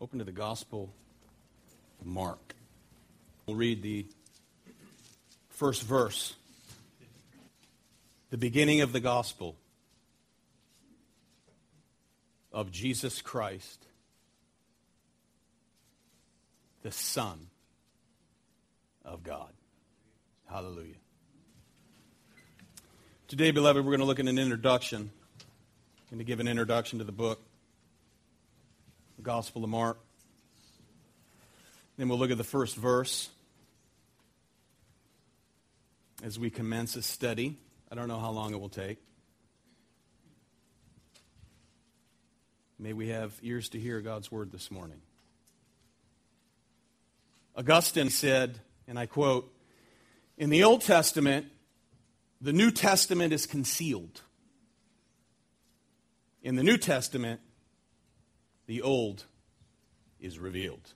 Open to the Gospel of Mark. We'll read the first verse. The beginning of the Gospel of Jesus Christ, the Son of God. Hallelujah. Today, beloved, we're going to look at an introduction. I'm going to give an introduction to the book, the Gospel of Mark. Then we'll look at the first verse as we commence a study. I don't know how long it will take. May we have ears to hear God's word this morning. Augustine said, and I quote, "In the Old Testament, the New Testament is concealed. In the New Testament, the Old is revealed."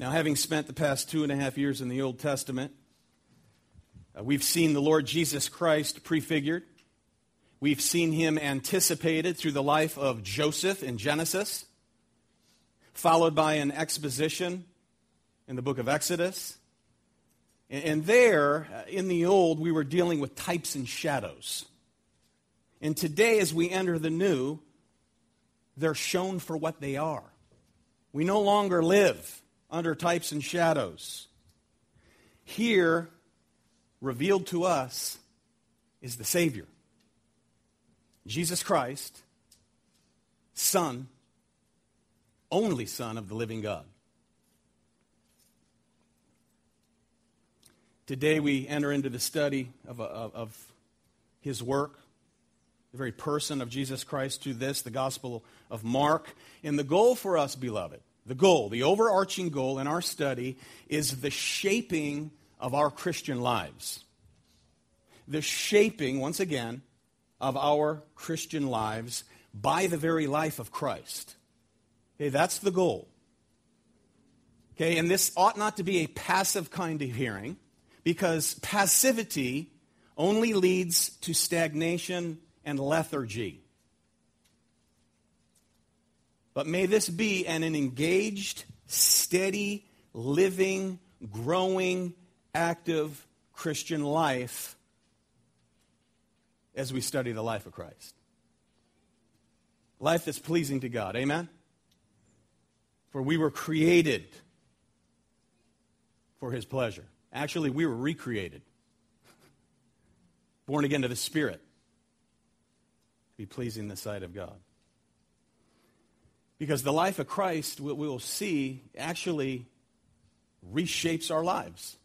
Now, having spent the past 2.5 years in the Old Testament, we've seen the Lord Jesus Christ prefigured. We've seen him anticipated through the life of Joseph in Genesis, followed by an exposition in the book of Exodus. And there, in the Old, we were dealing with types and shadows. And today, as we enter the New, they're shown for what they are. We no longer live under types and shadows. Here, revealed to us, is the Savior, Jesus Christ, Son, only Son of the living God. Today we enter into the study of his work, the very person of Jesus Christ through this, the Gospel of Mark. And the goal for us, beloved, the overarching goal in our study is the shaping of our Christian lives. The shaping, once again, of our Christian lives by the very life of Christ. Okay, that's the goal. Okay, and this ought not to be a passive kind of hearing, because passivity only leads to stagnation and lethargy. But may this be an engaged, steady, living, growing, active Christian life as we study the life of Christ. Life that's pleasing to God. Amen? For we were created for his pleasure. Actually, we were recreated, born again to the Spirit, to be pleasing in the sight of God. Because the life of Christ, we will see, actually reshapes our lives.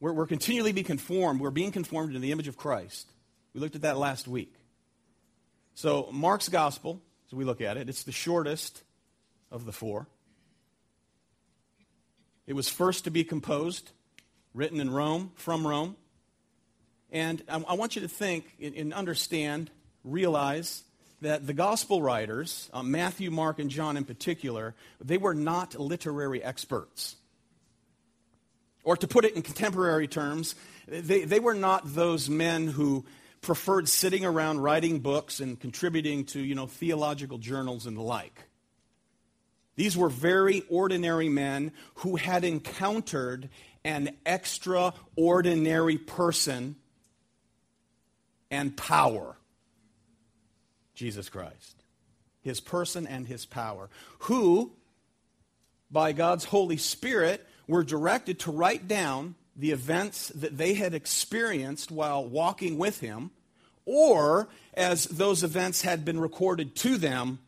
We're continually being conformed. We're being conformed to the image of Christ. We looked at that last week. So Mark's gospel, as we look at it, it's the shortest of the four. It was first to be composed, written in Rome, from Rome. And I want you to think and understand, realize that the gospel writers, Matthew, Mark, and John in particular, they were not literary experts. Or to put it in contemporary terms, they were not those men who preferred sitting around writing books and contributing to, theological journals and the like. These were very ordinary men who had encountered an extraordinary person and power, Jesus Christ, his person and his power, who, by God's Holy Spirit, were directed to write down the events that they had experienced while walking with him, or as those events had been recorded to them,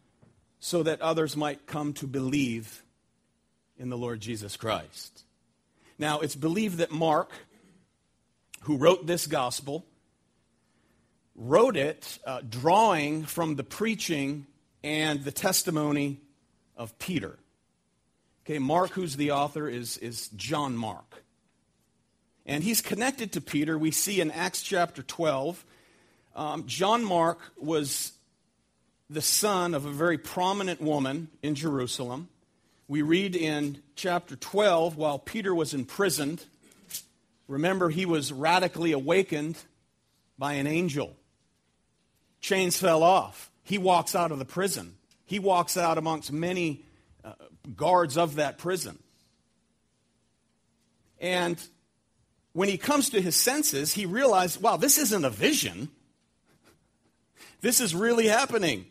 so that others might come to believe in the Lord Jesus Christ. Now, it's believed that Mark, who wrote this gospel, wrote it drawing from the preaching and the testimony of Peter. Okay, Mark, who's the author, is John Mark. And he's connected to Peter. We see in Acts chapter 12, John Mark was the son of a very prominent woman in Jerusalem. We read in chapter 12, while Peter was imprisoned, remember he was radically awakened by an angel. Chains fell off. He walks out of the prison. He walks out amongst many guards of that prison. And when he comes to his senses, he realizes, wow, this isn't a vision. This is really happening.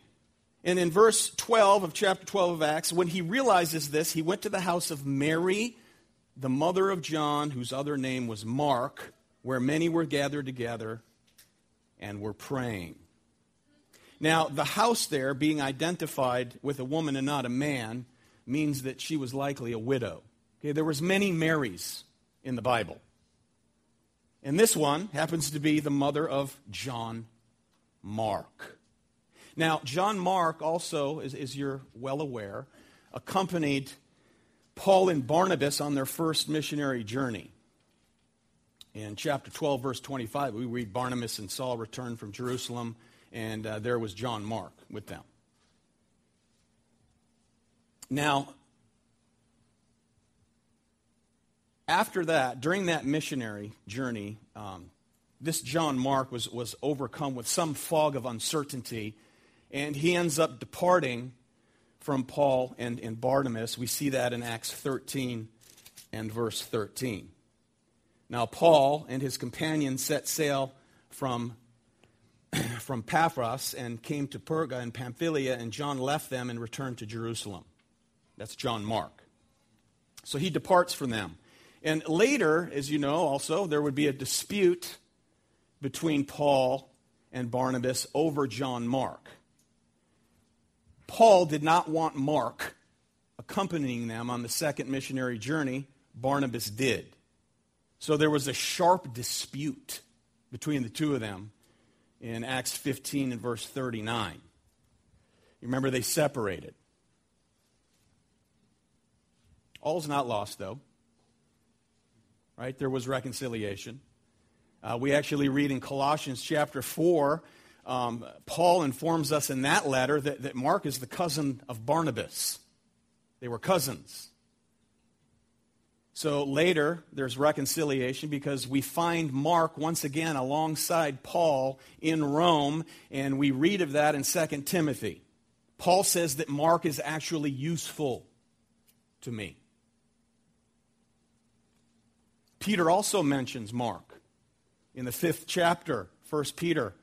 And in verse 12 of chapter 12 of Acts, when he realizes this, he went to the house of Mary, the mother of John, whose other name was Mark, where many were gathered together and were praying. Now, the house there being identified with a woman and not a man means that she was likely a widow. Okay, there was many Marys in the Bible. And this one happens to be the mother of John Mark. Now, John Mark also, as you're well aware, accompanied Paul and Barnabas on their first missionary journey. In chapter 12, verse 25, we read Barnabas and Saul returned from Jerusalem, and there was John Mark with them. Now, after that, during that missionary journey, this John Mark was overcome with some fog of uncertainty, and he ends up departing from Paul and Barnabas. We see that in Acts 13 and verse 13. Now, Paul and his companions set sail from Paphos and came to Perga in Pamphylia, and John left them and returned to Jerusalem. That's John Mark. So he departs from them. And later, as you know also, there would be a dispute between Paul and Barnabas over John Mark. Paul did not want Mark accompanying them on the second missionary journey. Barnabas did. So there was a sharp dispute between the two of them in Acts 15 and verse 39. You remember, they separated. All's not lost, though. Right? There was reconciliation. We actually read in Colossians chapter 4, Paul informs us in that letter that Mark is the cousin of Barnabas. They were cousins. So later, there's reconciliation because we find Mark once again alongside Paul in Rome, and we read of that in 2 Timothy. Paul says that Mark is actually useful to me. Peter also mentions Mark. In the 5th chapter, 1 Peter,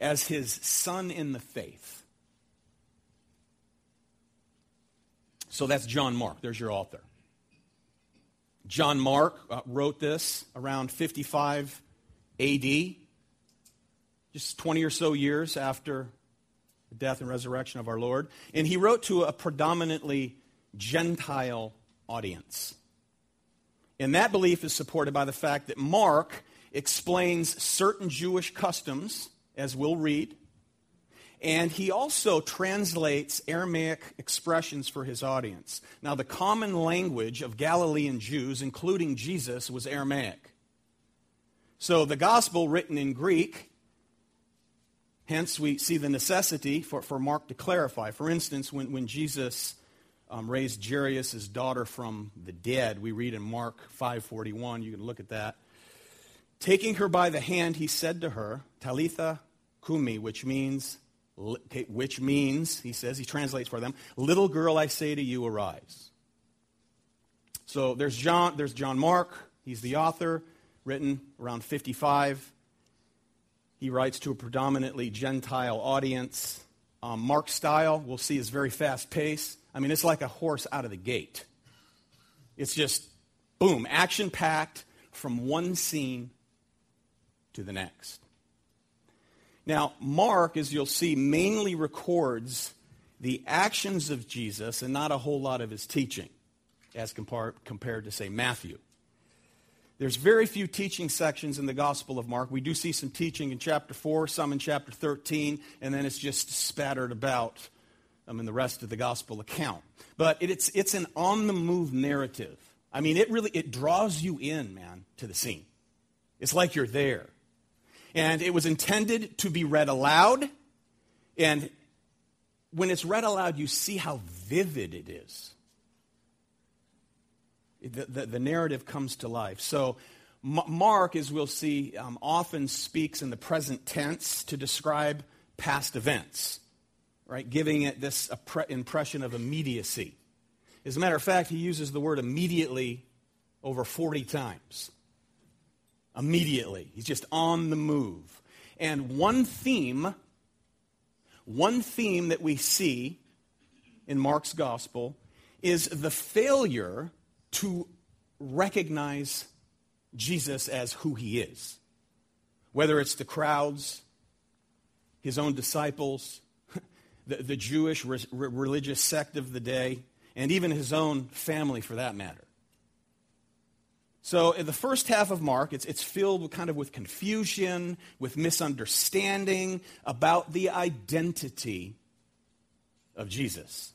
as his son in the faith. So that's John Mark. There's your author. John Mark wrote this around 55 A.D., just 20 or so years after the death and resurrection of our Lord. And he wrote to a predominantly Gentile audience. And that belief is supported by the fact that Mark explains certain Jewish customs, as we'll read, and he also translates Aramaic expressions for his audience. Now, the common language of Galilean Jews, including Jesus, was Aramaic. So the gospel written in Greek, hence we see the necessity for Mark to clarify. For instance, when Jesus raised Jairus' daughter from the dead, we read in Mark 5:41, you can look at that. Taking her by the hand, he said to her, Talitha kumi, which means, he says, he translates for them, little girl, I say to you, arise. So there's John Mark, he's the author, written around 55. He writes to a predominantly Gentile audience. Mark's style, we'll see, is very fast paced. I mean, it's like a horse out of the gate. It's just, boom, action-packed from one scene to the next. Now, Mark, as you'll see, mainly records the actions of Jesus and not a whole lot of his teaching, as compared to, say, Matthew. There's very few teaching sections in the Gospel of Mark. We do see some teaching in chapter 4, some in chapter 13, and then it's just spattered about in the rest of the Gospel account. But it's an on-the-move narrative. I mean, it really draws you in, man, to the scene. It's like you're there. And it was intended to be read aloud. And when it's read aloud, you see how vivid it is. The narrative comes to life. So Mark, as we'll see, often speaks in the present tense to describe past events. right? Giving it this impression of immediacy. As a matter of fact, he uses the word immediately over 40 times. Immediately. He's just on the move. And one theme that we see in Mark's gospel is the failure to recognize Jesus as who he is. Whether it's the crowds, his own disciples, the Jewish religious sect of the day, and even his own family for that matter. So in the first half of Mark, it's filled kind of with confusion, with misunderstanding about the identity of Jesus.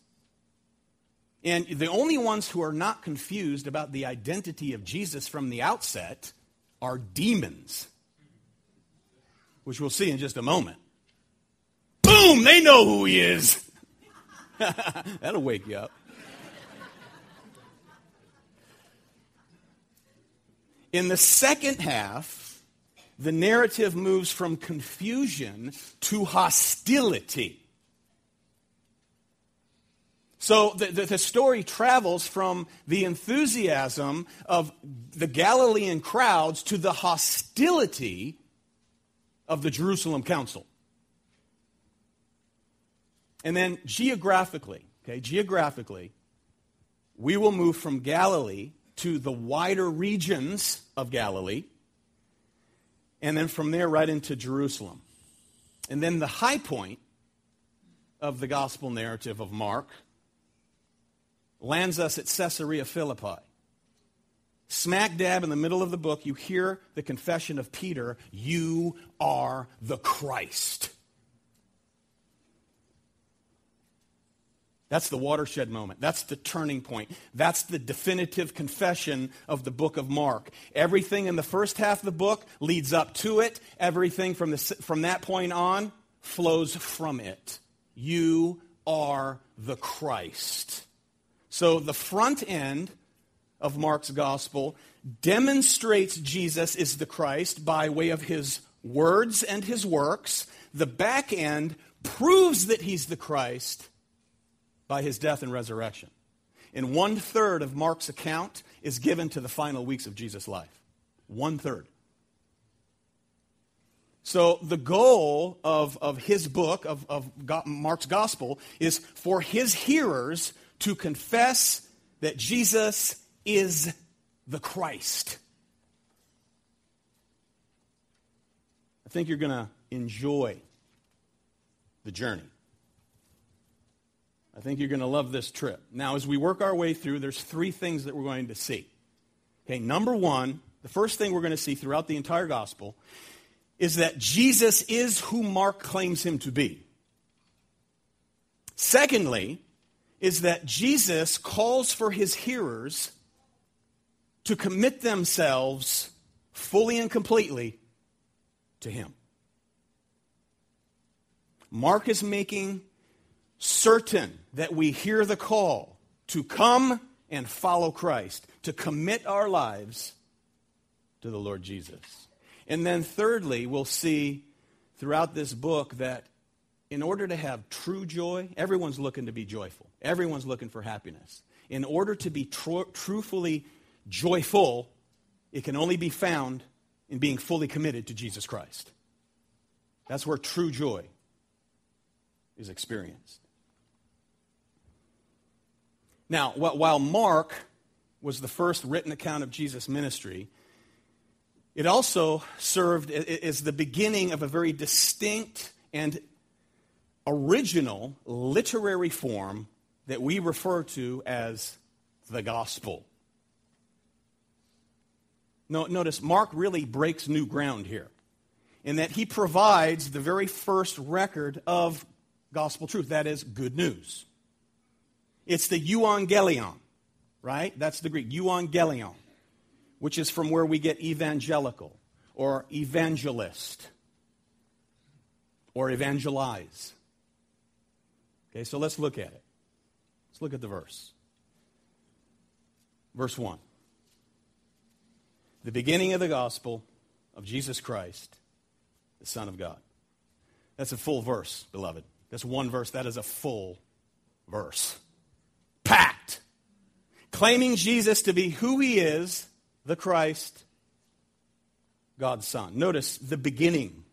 And the only ones who are not confused about the identity of Jesus from the outset are demons, which we'll see in just a moment. Boom! They know who he is. That'll wake you up. In the second half, the narrative moves from confusion to hostility. So the story travels from the enthusiasm of the Galilean crowds to the hostility of the Jerusalem council. And then geographically, we will move from Galilee to the wider regions of Galilee, and then from there right into Jerusalem. And then the high point of the gospel narrative of Mark lands us at Caesarea Philippi. Smack dab in the middle of the book, you hear the confession of Peter, "You are the Christ." That's the watershed moment. That's the turning point. That's the definitive confession of the book of Mark. Everything in the first half of the book leads up to it. Everything from that point on flows from it. You are the Christ. So the front end of Mark's gospel demonstrates Jesus is the Christ by way of his words and his works. The back end proves that he's the Christ by his death and resurrection. And 1/3 of Mark's account is given to the final weeks of Jesus' life. 1/3. So the goal of his book, of Mark's gospel, is for his hearers to confess that Jesus is the Christ. I think you're going to enjoy the journey. I think you're going to love this trip. Now, as we work our way through, there's three things that we're going to see. Okay, number one, the first thing we're going to see throughout the entire gospel is that Jesus is who Mark claims him to be. Secondly, is that Jesus calls for his hearers to commit themselves fully and completely to him. Mark is making certain that we hear the call to come and follow Christ, to commit our lives to the Lord Jesus. And then thirdly, we'll see throughout this book that in order to have true joy, everyone's looking to be joyful. Everyone's looking for happiness. In order to be truthfully joyful, it can only be found in being fully committed to Jesus Christ. That's where true joy is experienced. Now, while Mark was the first written account of Jesus' ministry, it also served as the beginning of a very distinct and original literary form that we refer to as the gospel. Notice, Mark really breaks new ground here, in that he provides the very first record of gospel truth, that is good news. It's the euangelion, right? That's the Greek, euangelion, which is from where we get evangelical or evangelist or evangelize. Okay, so let's look at it. Let's look at the verse. Verse 1. The beginning of the gospel of Jesus Christ, the Son of God. That's a full verse, beloved. That's one verse. That is a full verse. Packed. Claiming Jesus to be who he is, the Christ, God's Son. Notice the beginning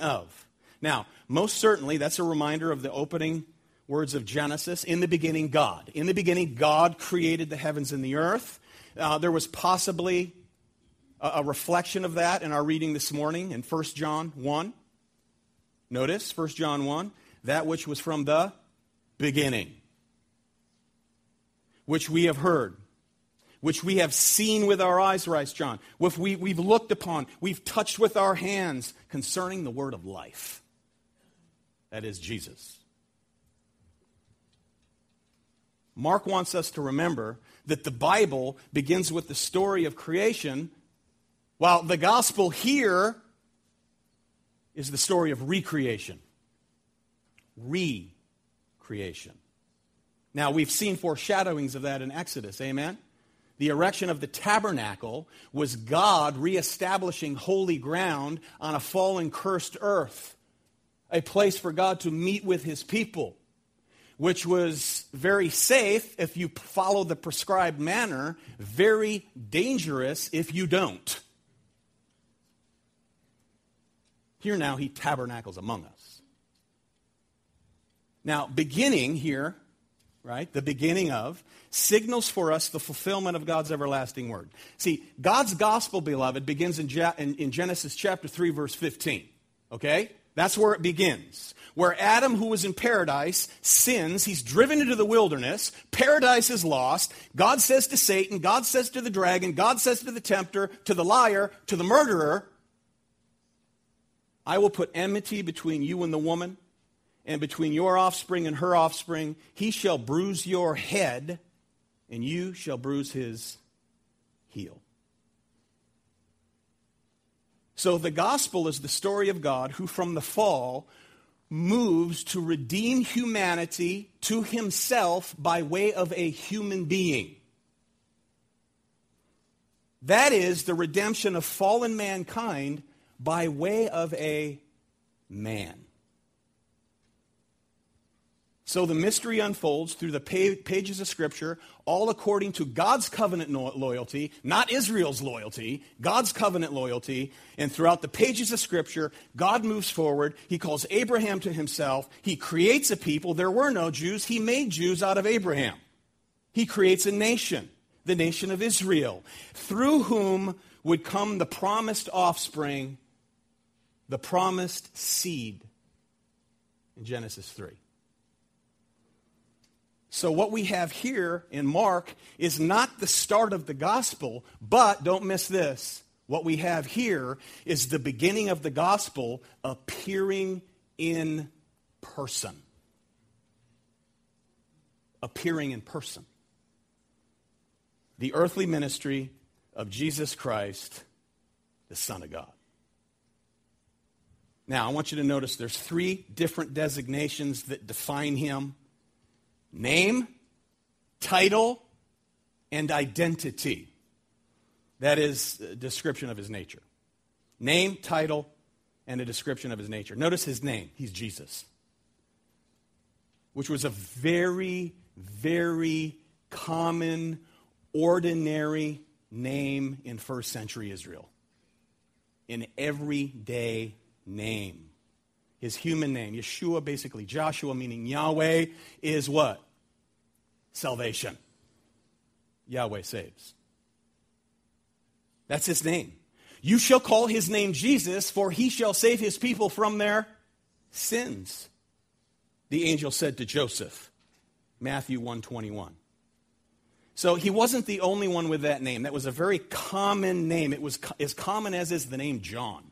of. Now, most certainly, that's a reminder of the opening words of Genesis. In the beginning, God. In the beginning, God created the heavens and the earth. There was possibly a reflection of that in our reading this morning in 1 John 1. Notice, 1 John 1, that which was from the beginning, which we have heard, which we have seen with our eyes, writes John, which we've looked upon, we've touched with our hands concerning the word of life. That is Jesus. Mark wants us to remember that the Bible begins with the story of creation, while the gospel here is the story of recreation. Recreation. Now, we've seen foreshadowings of that in Exodus, amen? The erection of the tabernacle was God reestablishing holy ground on a fallen, cursed earth, a place for God to meet with his people, which was very safe if you follow the prescribed manner, very dangerous if you don't. Here now, he tabernacles among us. Now, beginning here, right, the beginning of, signals for us the fulfillment of God's everlasting word. See, God's gospel, beloved, begins in Genesis chapter 3, verse 15, okay? That's where it begins. Where Adam, who was in paradise, sins. He's driven into the wilderness. Paradise is lost. God says to Satan, God says to the dragon, God says to the tempter, to the liar, to the murderer, I will put enmity between you and the woman, and between your offspring and her offspring. He shall bruise your head, and you shall bruise his heel. So the gospel is the story of God who from the fall moves to redeem humanity to himself by way of a human being. That is the redemption of fallen mankind by way of a man. So the mystery unfolds through the pages of Scripture, all according to God's covenant loyalty, not Israel's loyalty, God's covenant loyalty. And throughout the pages of Scripture, God moves forward. He calls Abraham to himself. He creates a people. There were no Jews. He made Jews out of Abraham. He creates a nation, the nation of Israel, through whom would come the promised offspring, the promised seed in Genesis 3. So what we have here in Mark is not the start of the gospel, but don't miss this. What we have here is the beginning of the gospel appearing in person. Appearing in person. The earthly ministry of Jesus Christ, the Son of God. Now, I want you to notice there's three different designations that define him. Name, title, and identity. That is a description of his nature. Name, title, and a description of his nature. Notice his name. He's Jesus. Which was a very, very common, ordinary name in first century Israel. An everyday name. His human name, Yeshua, basically Joshua, meaning Yahweh, is what? Salvation. Yahweh saves. That's his name. You shall call his name Jesus, for he shall save his people from their sins. The angel said to Joseph, Matthew 1:21. So he wasn't the only one with that name. That was a very common name. It was as common as is the name John.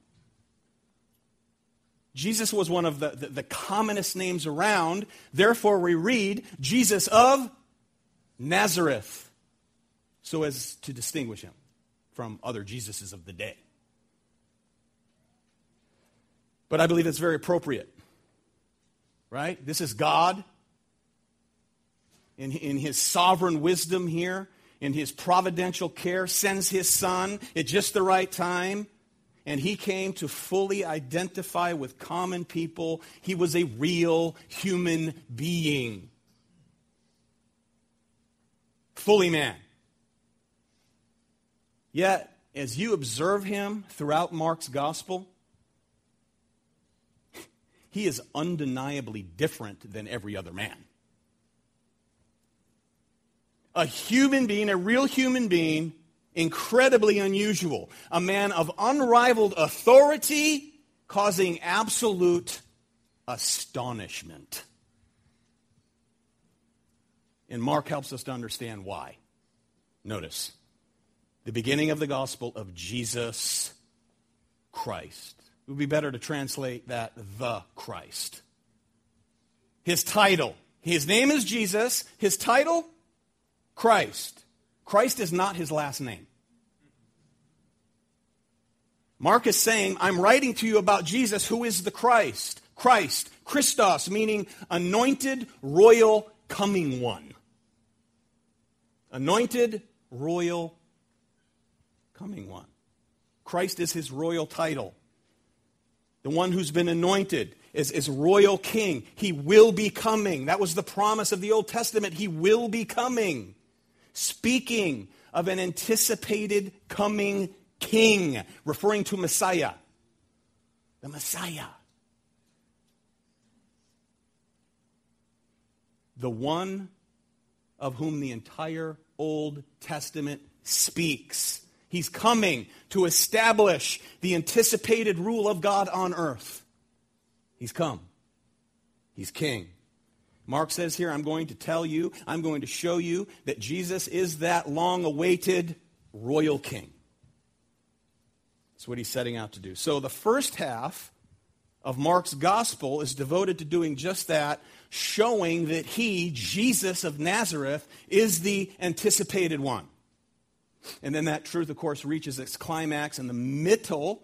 Jesus was one of the commonest names around. Therefore, we read, Jesus of Nazareth, so as to distinguish him from other Jesuses of the day. But I believe that's very appropriate, right? This is God in his sovereign wisdom here, in his providential care, sends his Son at just the right time. and he came to fully identify with common people. He was a real human being. Fully man. Yet, as you observe him throughout Mark's gospel, he is undeniably different than every other man. A human being, a real human being, incredibly unusual. A man of unrivaled authority, causing absolute astonishment. And Mark helps us to understand why. Notice, the beginning of the gospel of Jesus Christ. It would be better to translate that, the Christ. His title. His name is Jesus. His title, Christ. Christ is not his last name. Mark is saying, I'm writing to you about Jesus, who is the Christ. Christ, Christos, meaning anointed, royal, coming one. Anointed, royal, coming one. Christ is his royal title. The one who's been anointed is royal king. He will be coming. That was the promise of the Old Testament. He will be coming. Speaking of an anticipated coming king, referring to Messiah. The Messiah. The one of whom the entire Old Testament speaks. He's coming to establish the anticipated rule of God on earth. He's come. He's king. Mark says here, I'm going to tell you, I'm going to show you that Jesus is that long-awaited royal king. That's what he's setting out to do. So the first half of Mark's gospel is devoted to doing just that, showing that he, Jesus of Nazareth, is the anticipated one. And then that truth, of course, reaches its climax in the middle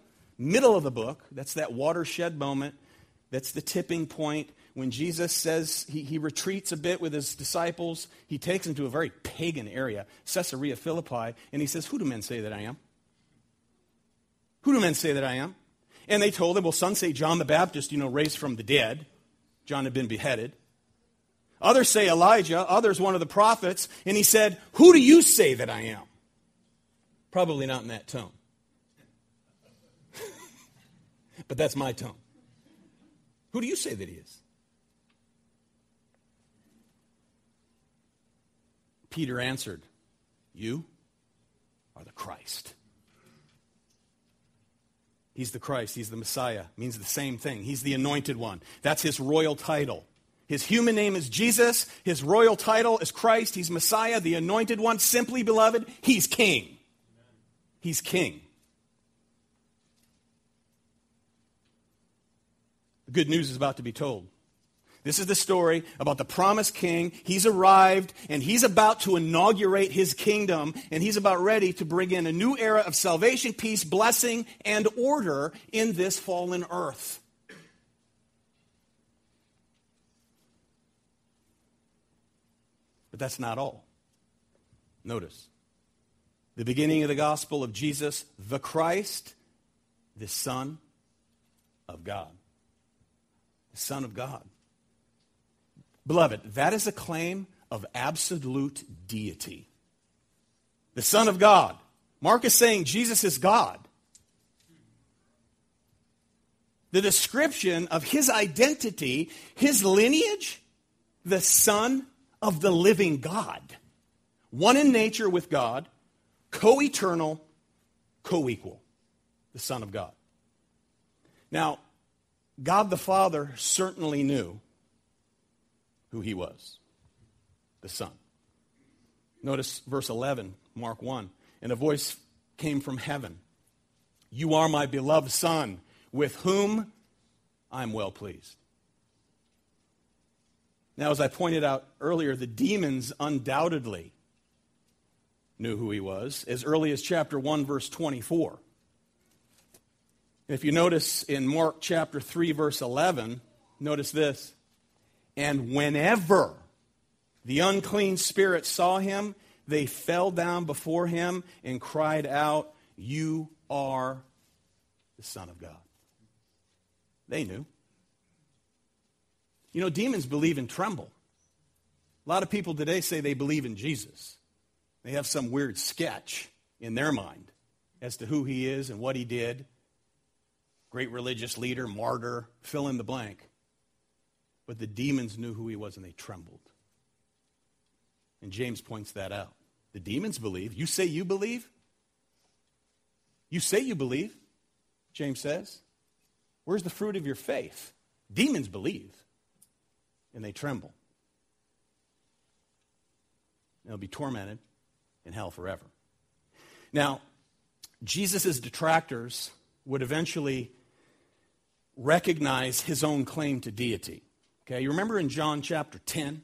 of the book. That's that watershed moment. That's the tipping point when Jesus says he retreats a bit with his disciples. He takes them to a very pagan area, Caesarea Philippi, and he says, who do men say that I am? Who do men say that I am? And they told him, well, some say John the Baptist, raised from the dead. John had been beheaded. Others say Elijah, others one of the prophets. And he said, who do you say that I am? Probably not in that tone. But that's my tone. Who do you say that he is? Peter answered, you are the Christ. He's the Christ. He's the Messiah. Means the same thing. He's the anointed one. That's his royal title. His human name is Jesus. His royal title is Christ. He's Messiah, the anointed one. Simply, beloved, he's king. He's king. The good news is about to be told. This is the story about the promised king. He's arrived, and he's about to inaugurate his kingdom, and he's about ready to bring in a new era of salvation, peace, blessing, and order in this fallen earth. But that's not all. Notice. The beginning of the gospel of Jesus, the Christ, the Son of God. The Son of God. Beloved, that is a claim of absolute deity. The Son of God. Mark is saying Jesus is God. The description of his identity, his lineage, the Son of the living God. One in nature with God. Co-eternal, co-equal, the Son of God. Now, God the Father certainly knew who he was, the Son. Notice verse 11, Mark 1. And a voice came from heaven. You are my beloved Son, with whom I am well pleased. Now, as I pointed out earlier, the demons undoubtedly knew who he was, as early as chapter 1, verse 24. If you notice in Mark chapter 3, verse 11, notice this. And whenever the unclean spirits saw him, they fell down before him and cried out, you are the the Son of God. They knew. You know, demons believe and tremble. A lot of people today say they believe in Jesus. They have some weird sketch in their mind as to who he is and what he did. Great religious leader, martyr, fill in the blank. But the demons knew who he was and they trembled. And James points that out. The demons believe. You say you believe? You say you believe, James says. Where's the fruit of your faith? Demons believe, and they tremble. They'll be tormented in hell forever. Now, Jesus' detractors would eventually recognize his own claim to deity. Okay, you remember in John chapter 10?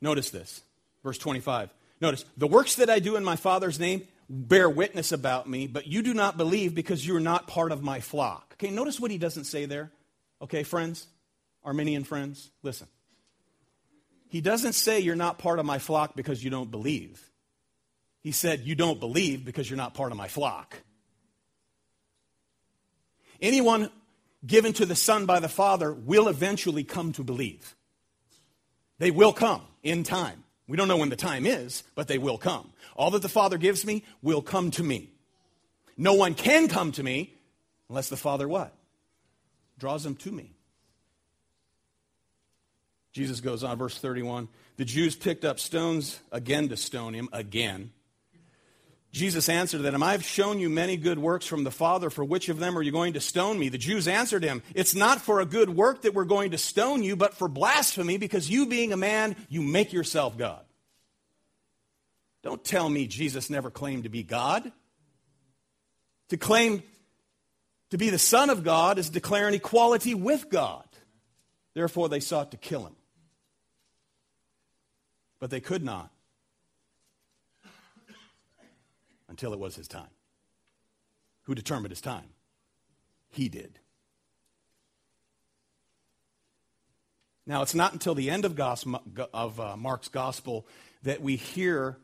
Notice this, verse 25. Notice, the works that I do in my Father's name bear witness about me, but you do not believe because you're not part of my flock. Okay, notice what he doesn't say there. Okay, friends, Arminian friends, listen. He doesn't say you're not part of my flock because you don't believe. He said you don't believe because you're not part of my flock. Anyone given to the Son by the Father will eventually come to believe. They will come in time. We don't know when the time is, but they will come. All that the Father gives me will come to me. No one can come to me unless the Father what? Draws them to me. Jesus goes on, verse 31. The Jews picked up stones again to stone him, again. Jesus answered them, I have shown you many good works from the Father. For which of them are you going to stone me? The Jews answered him, it's not for a good work that we're going to stone you, but for blasphemy, because you being a man, you make yourself God. Don't tell me Jesus never claimed to be God. To claim to be the Son of God is declaring equality with God. Therefore, they sought to kill him. But they could not. Until it was his time. Who determined his time? He did. Now, it's not until the end of Mark's gospel that we hear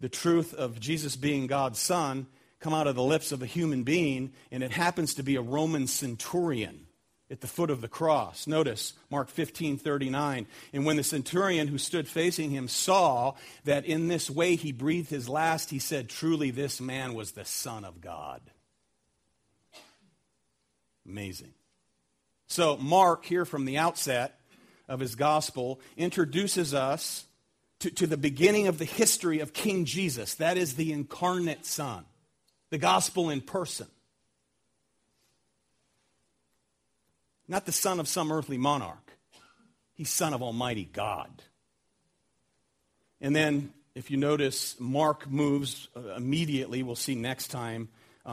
the truth of Jesus being God's Son come out of the lips of a human being, and it happens to be a Roman centurion at the foot of the cross. Notice Mark 15:39. And when the centurion who stood facing him saw that in this way he breathed his last, he said, truly this man was the Son of God. Amazing. So Mark, here from the outset of his gospel, introduces us to the beginning of the history of King Jesus. That is the incarnate Son, the gospel in person. Not the son of some earthly monarch. He's son of Almighty God. And then, if you notice, Mark moves immediately, we'll see next time,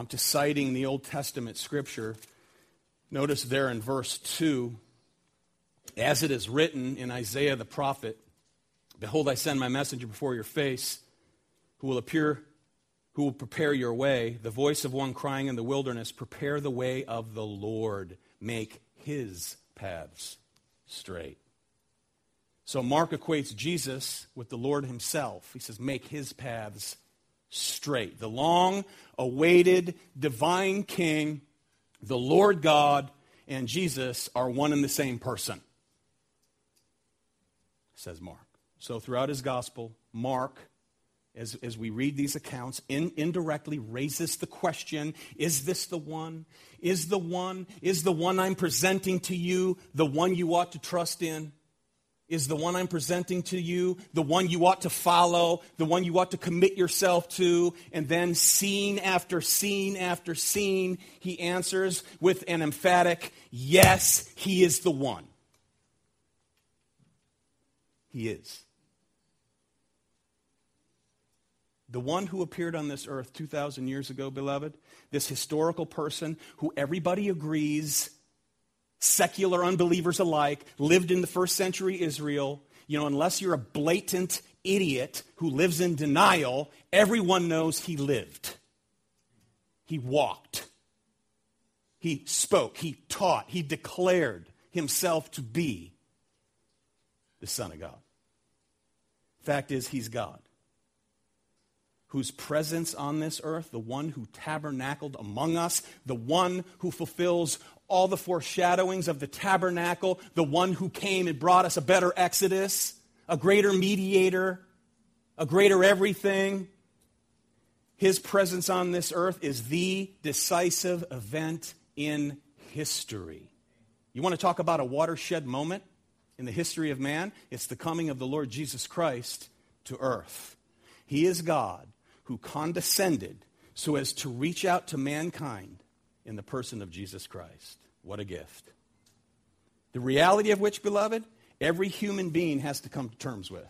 to citing the Old Testament scripture. Notice there in verse 2, as it is written in Isaiah the prophet, behold, I send my messenger before your face, who will prepare your way, the voice of one crying in the wilderness, prepare the way of the Lord, make his paths straight. So Mark equates Jesus with the Lord himself. He says, make his paths straight. The long-awaited divine king, the Lord God, and Jesus are one and the same person, says Mark. So throughout his gospel, Mark, as we read these accounts, indirectly raises the question, is this the one? Is the one I'm presenting to you the one you ought to trust in? Is the one I'm presenting to you the one you ought to follow, the one you ought to commit yourself to? And then scene after scene after scene, he answers with an emphatic, yes, he is the one. He is. The one who appeared on this earth 2,000 years ago, beloved, this historical person who everybody agrees, secular unbelievers alike, lived in the first century Israel. You know, unless you're a blatant idiot who lives in denial, everyone knows he lived. He walked. He spoke. He taught. He declared himself to be the Son of God. Fact is, he's God. whose presence on this earth, the one who tabernacled among us, the one who fulfills all the foreshadowings of the tabernacle, the one who came and brought us a better Exodus, a greater mediator, a greater everything. His presence on this earth is the decisive event in history. You want to talk about a watershed moment in the history of man? It's the coming of the Lord Jesus Christ to earth. He is God who condescended so as to reach out to mankind in the person of Jesus Christ. What a gift. The reality of which, beloved, every human being has to come to terms with.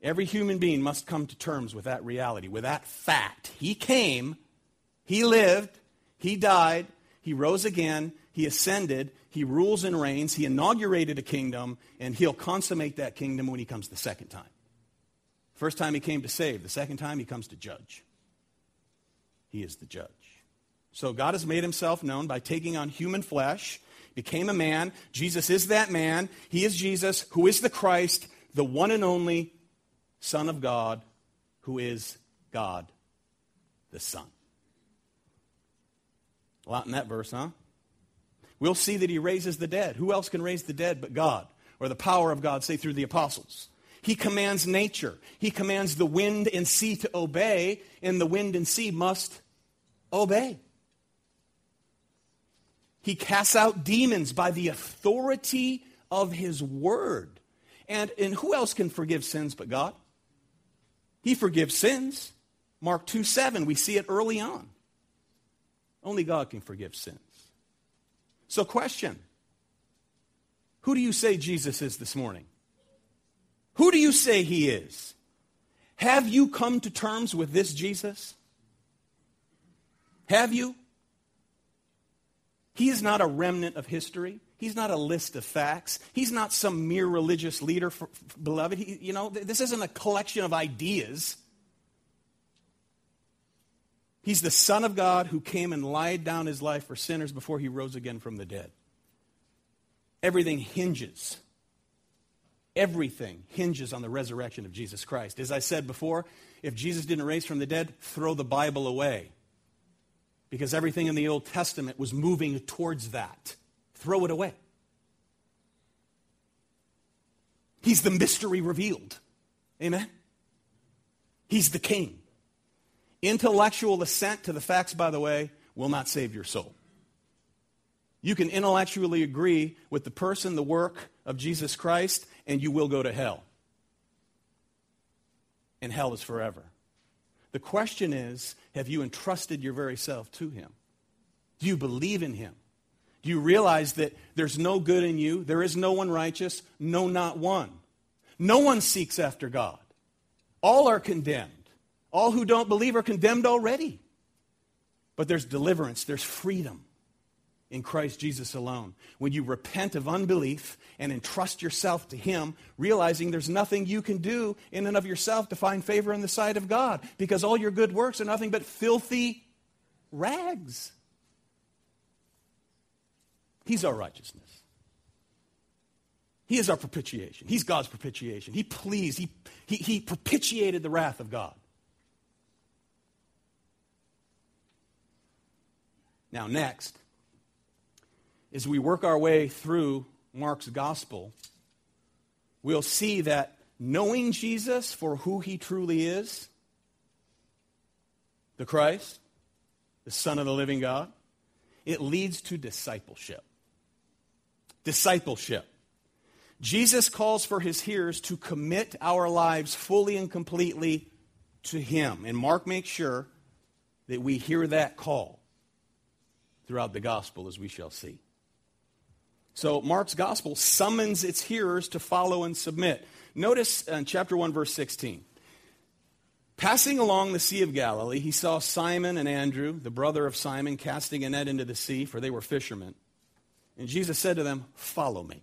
Every human being must come to terms with that reality, with that fact. He came, he lived, he died, he rose again, he ascended, he rules and reigns, he inaugurated a kingdom, and he'll consummate that kingdom when he comes the second time. First time he came to save, the second time he comes to judge. He is the judge. So God has made himself known by taking on human flesh, became a man. Jesus is that man. He is Jesus, who is the Christ, the one and only Son of God, who is God the Son. A lot in that verse, huh? We'll see that he raises the dead. Who else can raise the dead but God? Or the power of God, say, through the apostles. He commands nature. He commands the wind and sea to obey, and the wind and sea must obey. He casts out demons by the authority of his word. And who else can forgive sins but God? He forgives sins. Mark 2:7, we see it early on. Only God can forgive sins. So question, who do you say Jesus is this morning? Who do you say he is? Have you come to terms with this Jesus? Have you? He is not a remnant of history. He's not a list of facts. He's not some mere religious leader, beloved. This isn't a collection of ideas. He's the Son of God who came and laid down his life for sinners before he rose again from the dead. Everything hinges on the resurrection of Jesus Christ. As I said before, if Jesus didn't rise from the dead, throw the Bible away. Because everything in the Old Testament was moving towards that. Throw it away. He's the mystery revealed. Amen? He's the king. Intellectual assent to the facts, by the way, will not save your soul. You can intellectually agree with the person, the work of Jesus Christ, and you will go to hell. And hell is forever. The question is, have you entrusted your very self to him? Do you believe in him? Do you realize that there's no good in you? There is no one righteous, no, not one. No one seeks after God. All are condemned. All who don't believe are condemned already. But there's deliverance, there's freedom in Christ Jesus alone. When you repent of unbelief and entrust yourself to him, realizing there's nothing you can do in and of yourself to find favor in the sight of God, because all your good works are nothing but filthy rags. He's our righteousness. He is our propitiation. He's God's propitiation. He pleased. He propitiated the wrath of God. Now, next, as we work our way through Mark's gospel, we'll see that knowing Jesus for who he truly is, the Christ, the Son of the living God, it leads to discipleship. Discipleship. Jesus calls for his hearers to commit our lives fully and completely to him. And Mark makes sure that we hear that call throughout the gospel, as we shall see. So Mark's gospel summons its hearers to follow and submit. Notice in chapter 1, verse 16. Passing along the Sea of Galilee, he saw Simon and Andrew, the brother of Simon, casting a net into the sea, for they were fishermen. And Jesus said to them, "Follow me.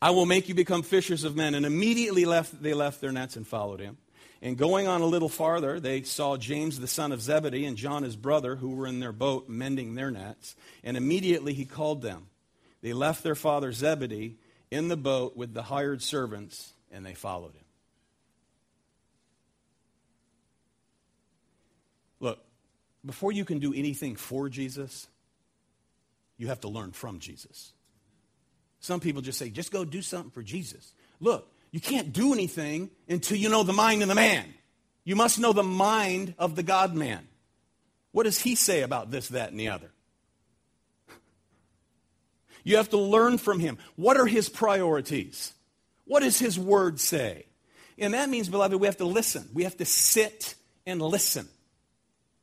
I will make you become fishers of men." And immediately they left their nets and followed him. And going on a little farther, they saw James, the son of Zebedee, and John, his brother, who were in their boat mending their nets. And immediately he called them. They left their father Zebedee in the boat with the hired servants, and they followed him. Look, before you can do anything for Jesus, you have to learn from Jesus. Some people just say, just go do something for Jesus. Look, you can't do anything until you know the mind of the man. You must know the mind of the God-man. What does he say about this, that, and the other? You have to learn from him. What are his priorities? What does his word say? And that means, beloved, we have to listen. We have to sit and listen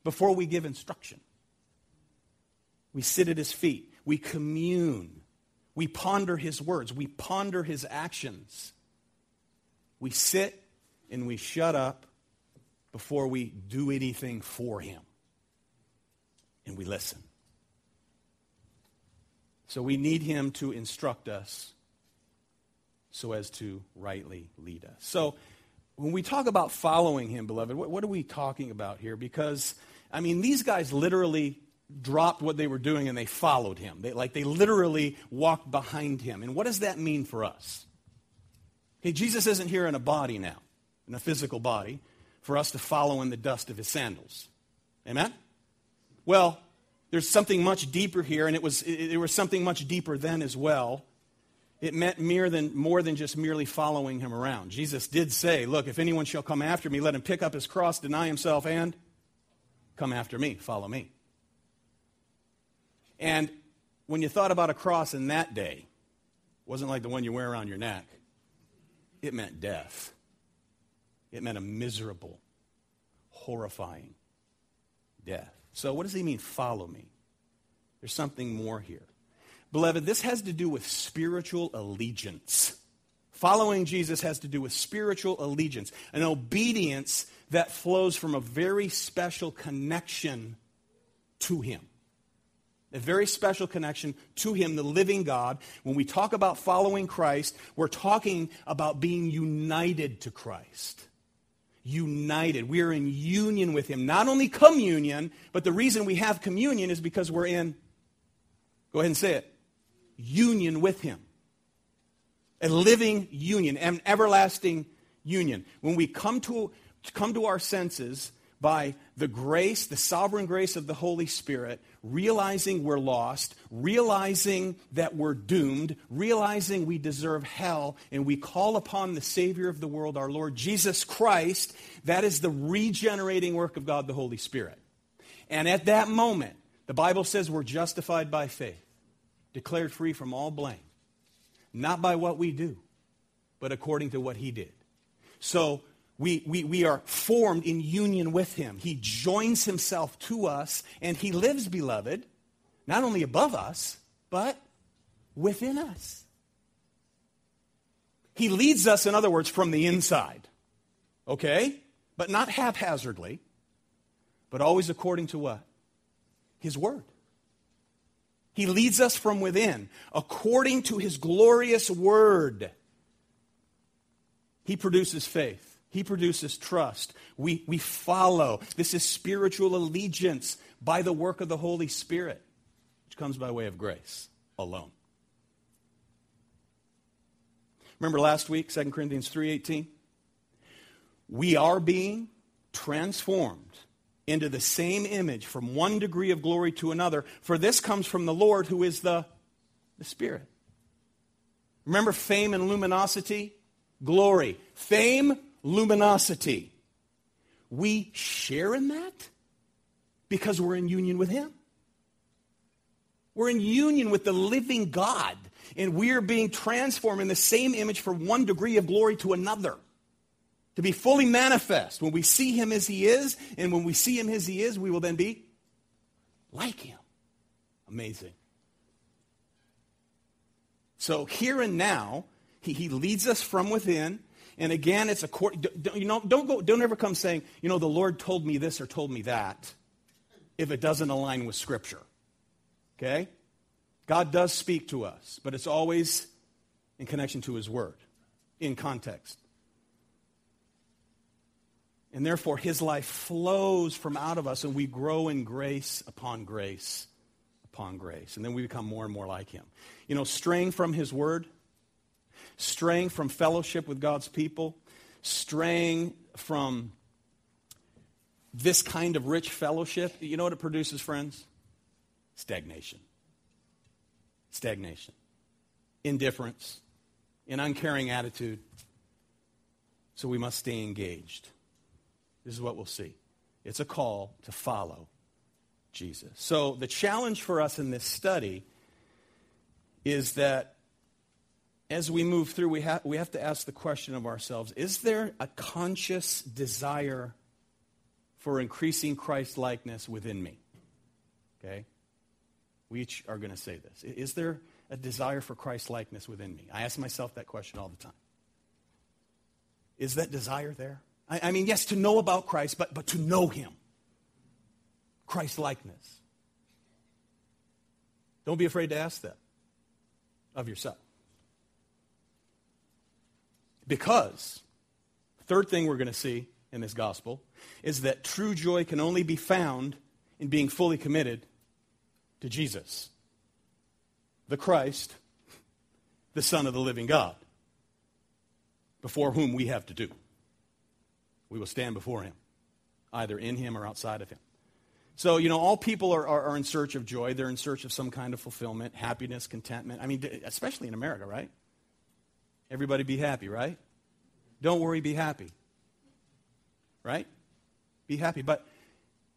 before we give instruction. We sit at his feet. We commune. We ponder his words. We ponder his actions. We sit and we shut up before we do anything for him. And we listen. So we need him to instruct us so as to rightly lead us. So when we talk about following him, beloved, what are we talking about here? Because, I mean, these guys literally dropped what they were doing and they followed him. They literally walked behind him. And what does that mean for us? Okay, Jesus isn't here in a body now, in a physical body, for us to follow in the dust of his sandals. Amen? Well, there's something much deeper here, and it was something much deeper then as well. It meant more than just merely following him around. Jesus did say, look, if anyone shall come after me, let him pick up his cross, deny himself, and come after me, follow me. And when you thought about a cross in that day, it wasn't like the one you wear around your neck. It meant death. It meant a miserable, horrifying death. So what does he mean, follow me? There's something more here. Beloved, this has to do with spiritual allegiance. Following Jesus has to do with spiritual allegiance, an obedience that flows from a very special connection to him. A very special connection to him, the living God. When we talk about following Christ, we're talking about being united to Christ. United. We are in union with him. Not only communion, but the reason we have communion is because we're in, go ahead and say it, union with him. A living union, an everlasting union. When we come to our senses by the grace, the sovereign grace of the Holy Spirit, realizing we're lost, realizing that we're doomed, realizing we deserve hell, and we call upon the Savior of the world, our Lord Jesus Christ, that is the regenerating work of God the Holy Spirit. And at that moment, the Bible says we're justified by faith, declared free from all blame, not by what we do, but according to what he did. So, We are formed in union with him. He joins himself to us, and he lives, beloved, not only above us, but within us. He leads us, in other words, from the inside, okay? But not haphazardly, but always according to what? His word. He leads us from within, according to his glorious word. He produces faith. He produces trust. We follow. This is spiritual allegiance by the work of the Holy Spirit, which comes by way of grace alone. Remember last week, 2 Corinthians 3:18? We are being transformed into the same image from one degree of glory to another, for this comes from the Lord who is the Spirit. Remember fame and luminosity? Glory. Fame, luminosity. We share in that because we're in union with him. We're in union with the living God, and we're being transformed in the same image from one degree of glory to another, to be fully manifest. When we see him as he is, and when we see him as he is, we will then be like him. Amazing. So here and now, he leads us from within. And again, it's don't ever come saying, the Lord told me this or told me that, if it doesn't align with Scripture. Okay? God does speak to us, but it's always in connection to his word, in context. And therefore, his life flows from out of us, and we grow in grace upon grace upon grace. And then we become more and more like him. Straying from his word, straying from fellowship with God's people, straying from this kind of rich fellowship, you know what it produces, friends? Stagnation. Stagnation. Indifference. An uncaring attitude. So we must stay engaged. This is what we'll see. It's a call to follow Jesus. So the challenge for us in this study is that as we move through, we have to ask the question of ourselves, is there a conscious desire for increasing Christ-likeness within me? Okay? We each are going to say this. Is there a desire for Christ-likeness within me? I ask myself that question all the time. Is that desire there? I mean, yes, to know about Christ, but to know him. Christ-likeness. Don't be afraid to ask that of yourself. Because, third thing we're going to see in this gospel is that true joy can only be found in being fully committed to Jesus, the Christ, the Son of the living God, before whom we have to do. We will stand before him, either in him or outside of him. So, you know, all people are in search of joy. They're in search of some kind of fulfillment, happiness, contentment. I mean, especially in America, right? Everybody be happy, right? Don't worry, be happy. Right? Be happy. But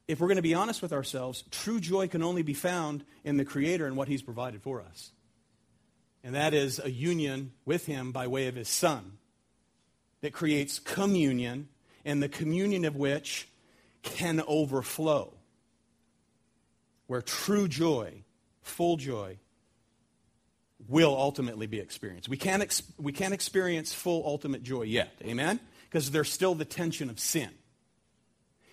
if we're going to be honest with ourselves, true joy can only be found in the Creator and what he's provided for us. And that is a union with him by way of his Son that creates communion, and the communion of which can overflow, where true joy, full joy, will ultimately be experienced. We can't experience full ultimate joy yet, amen? Because there's still the tension of sin.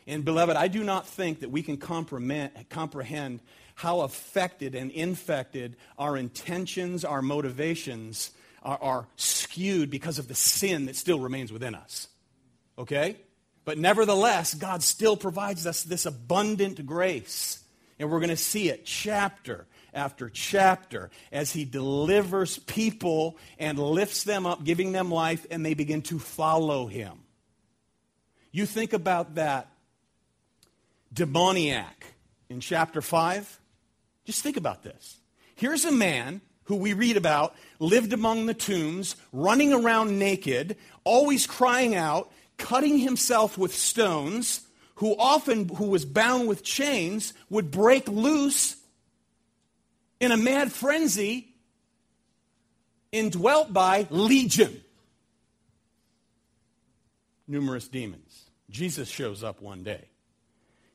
And beloved, I do not think that we can comprehend how affected and infected our intentions, our motivations are skewed because of the sin that still remains within us. Okay? But nevertheless, God still provides us this abundant grace. And we're going to see it chapter after chapter as he delivers people and lifts them up, giving them life, and they begin to follow him. You think about that demoniac in chapter 5. Just think about this. Here's a man who we read about, lived among the tombs, running around naked, always crying out, cutting himself with stones, who was bound with chains, would break loose in a mad frenzy, indwelt by legion. Numerous demons. Jesus shows up one day.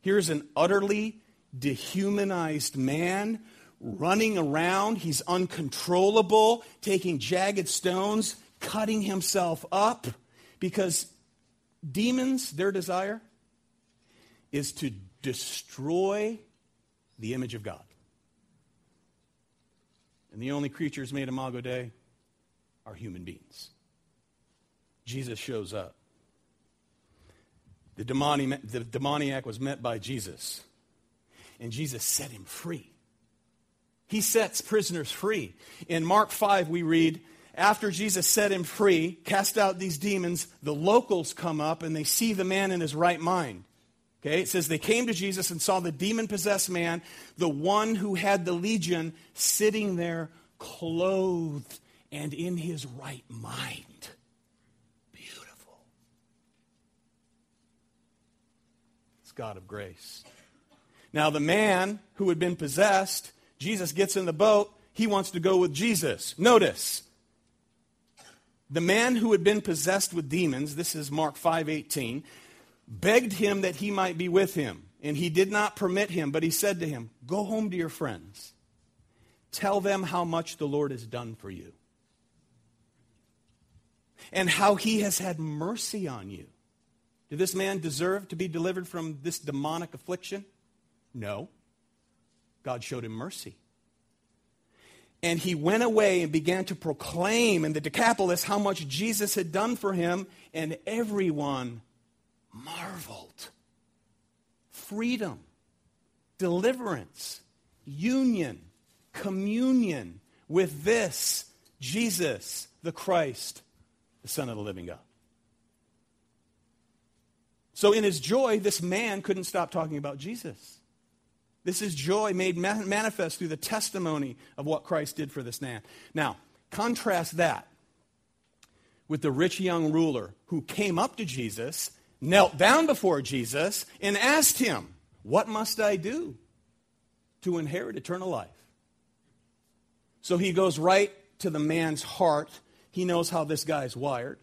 Here's an utterly dehumanized man running around. He's uncontrollable, taking jagged stones, cutting himself up, because demons, their desire is to destroy the image of God. And the only creatures made imago Dei are human beings. Jesus shows up. The demoniac was met by Jesus, and Jesus set him free. He sets prisoners free. In Mark 5, we read, after Jesus set him free, cast out these demons, the locals come up and they see the man in his right mind. Okay? It says they came to Jesus and saw the demon-possessed man, the one who had the legion, sitting there clothed and in his right mind. Beautiful. It's God of grace. Now the man who had been possessed, Jesus gets in the boat. He wants to go with Jesus. Notice, the man who had been possessed with demons, this is Mark 5:18, begged him that he might be with him. And he did not permit him, but he said to him, go home to your friends. Tell them how much the Lord has done for you, and how he has had mercy on you. Did this man deserve to be delivered from this demonic affliction? No. God showed him mercy. And he went away and began to proclaim in the Decapolis how much Jesus had done for him, and everyone marveled. Freedom, deliverance, union, communion with this Jesus, the Christ, the Son of the living God. So in his joy, this man couldn't stop talking about Jesus. This is joy made manifest through the testimony of what Christ did for this man. Now, contrast that with the rich young ruler who came up to Jesus, knelt down before Jesus, and asked him, "What must I do to inherit eternal life?" So he goes right to the man's heart. He knows how this guy's wired.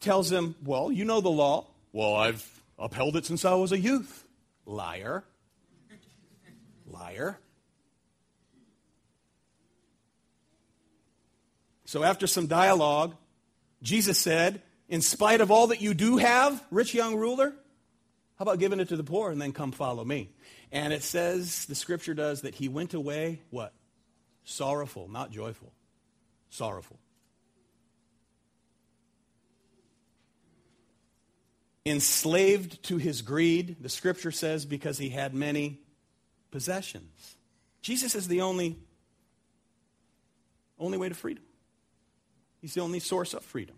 Tells him, "Well, you know the law." "Well, I've upheld it since I was a youth." Liar. Liar. So after some dialogue, Jesus said, "In spite of all that you do have, rich young ruler, how about giving it to the poor and then come follow me?" And it says, the scripture does, that he went away, what? Sorrowful, not joyful. Sorrowful. Enslaved to his greed, the scripture says, because he had many possessions. Jesus is the only way to freedom. He's the only source of freedom.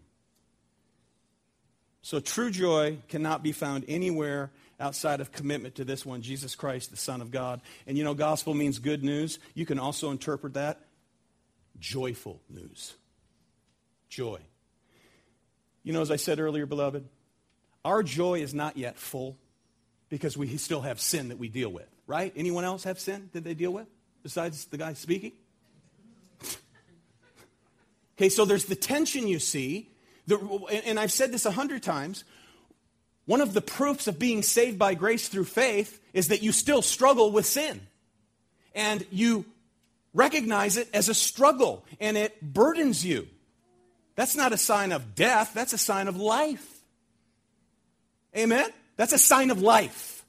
So true joy cannot be found anywhere outside of commitment to this one, Jesus Christ, the Son of God. And you know, gospel means good news. You can also interpret that joyful news. Joy. You know, as I said earlier, beloved, our joy is not yet full because we still have sin that we deal with, right? Anyone else have sin that they deal with besides the guy speaking? Okay, so there's the tension you see. And I've said this 100 times. One of the proofs of being saved by grace through faith is that you still struggle with sin. And you recognize it as a struggle, and it burdens you. That's not a sign of death. That's a sign of life. Amen? That's a sign of life.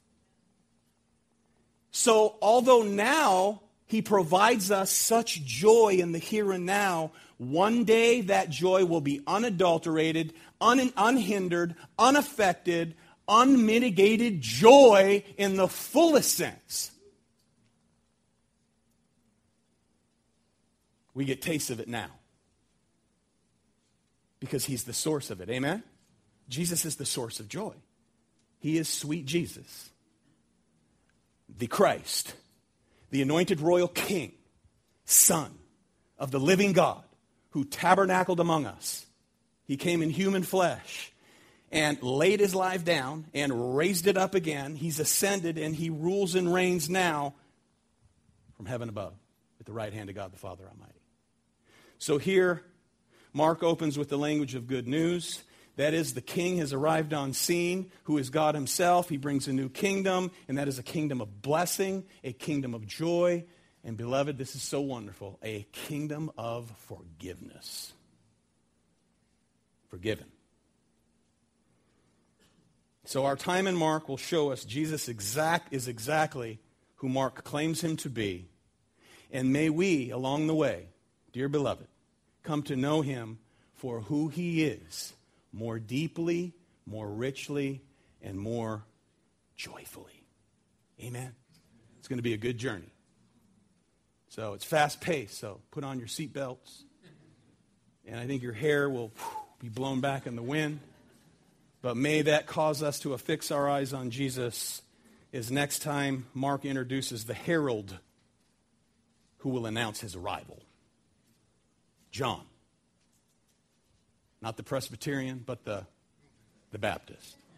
So although now he provides us such joy in the here and now, one day that joy will be unadulterated, unhindered, unaffected, unmitigated joy in the fullest sense. We get tastes of it now because he's the source of it. Amen? Jesus is the source of joy. He is sweet Jesus, the Christ, the anointed royal king, son of the living God, who tabernacled among us. He came in human flesh and laid his life down and raised it up again. He's ascended, and he rules and reigns now from heaven above at the right hand of God the Father Almighty. So here, Mark opens with the language of good news. That is, the king has arrived on scene, who is God himself. He brings a new kingdom, and that is a kingdom of blessing, a kingdom of joy, and beloved, this is so wonderful, a kingdom of forgiveness. Forgiven. So our time in Mark will show us Jesus is exactly who Mark claims him to be, and may we, along the way, dear beloved, come to know him for who he is, more deeply, more richly, and more joyfully. Amen? It's going to be a good journey. So it's fast-paced, so put on your seatbelts. And I think your hair will be blown back in the wind. But may that cause us to affix our eyes on Jesus, as next time Mark introduces the herald who will announce his arrival. John. Not the Presbyterian, but the Baptist.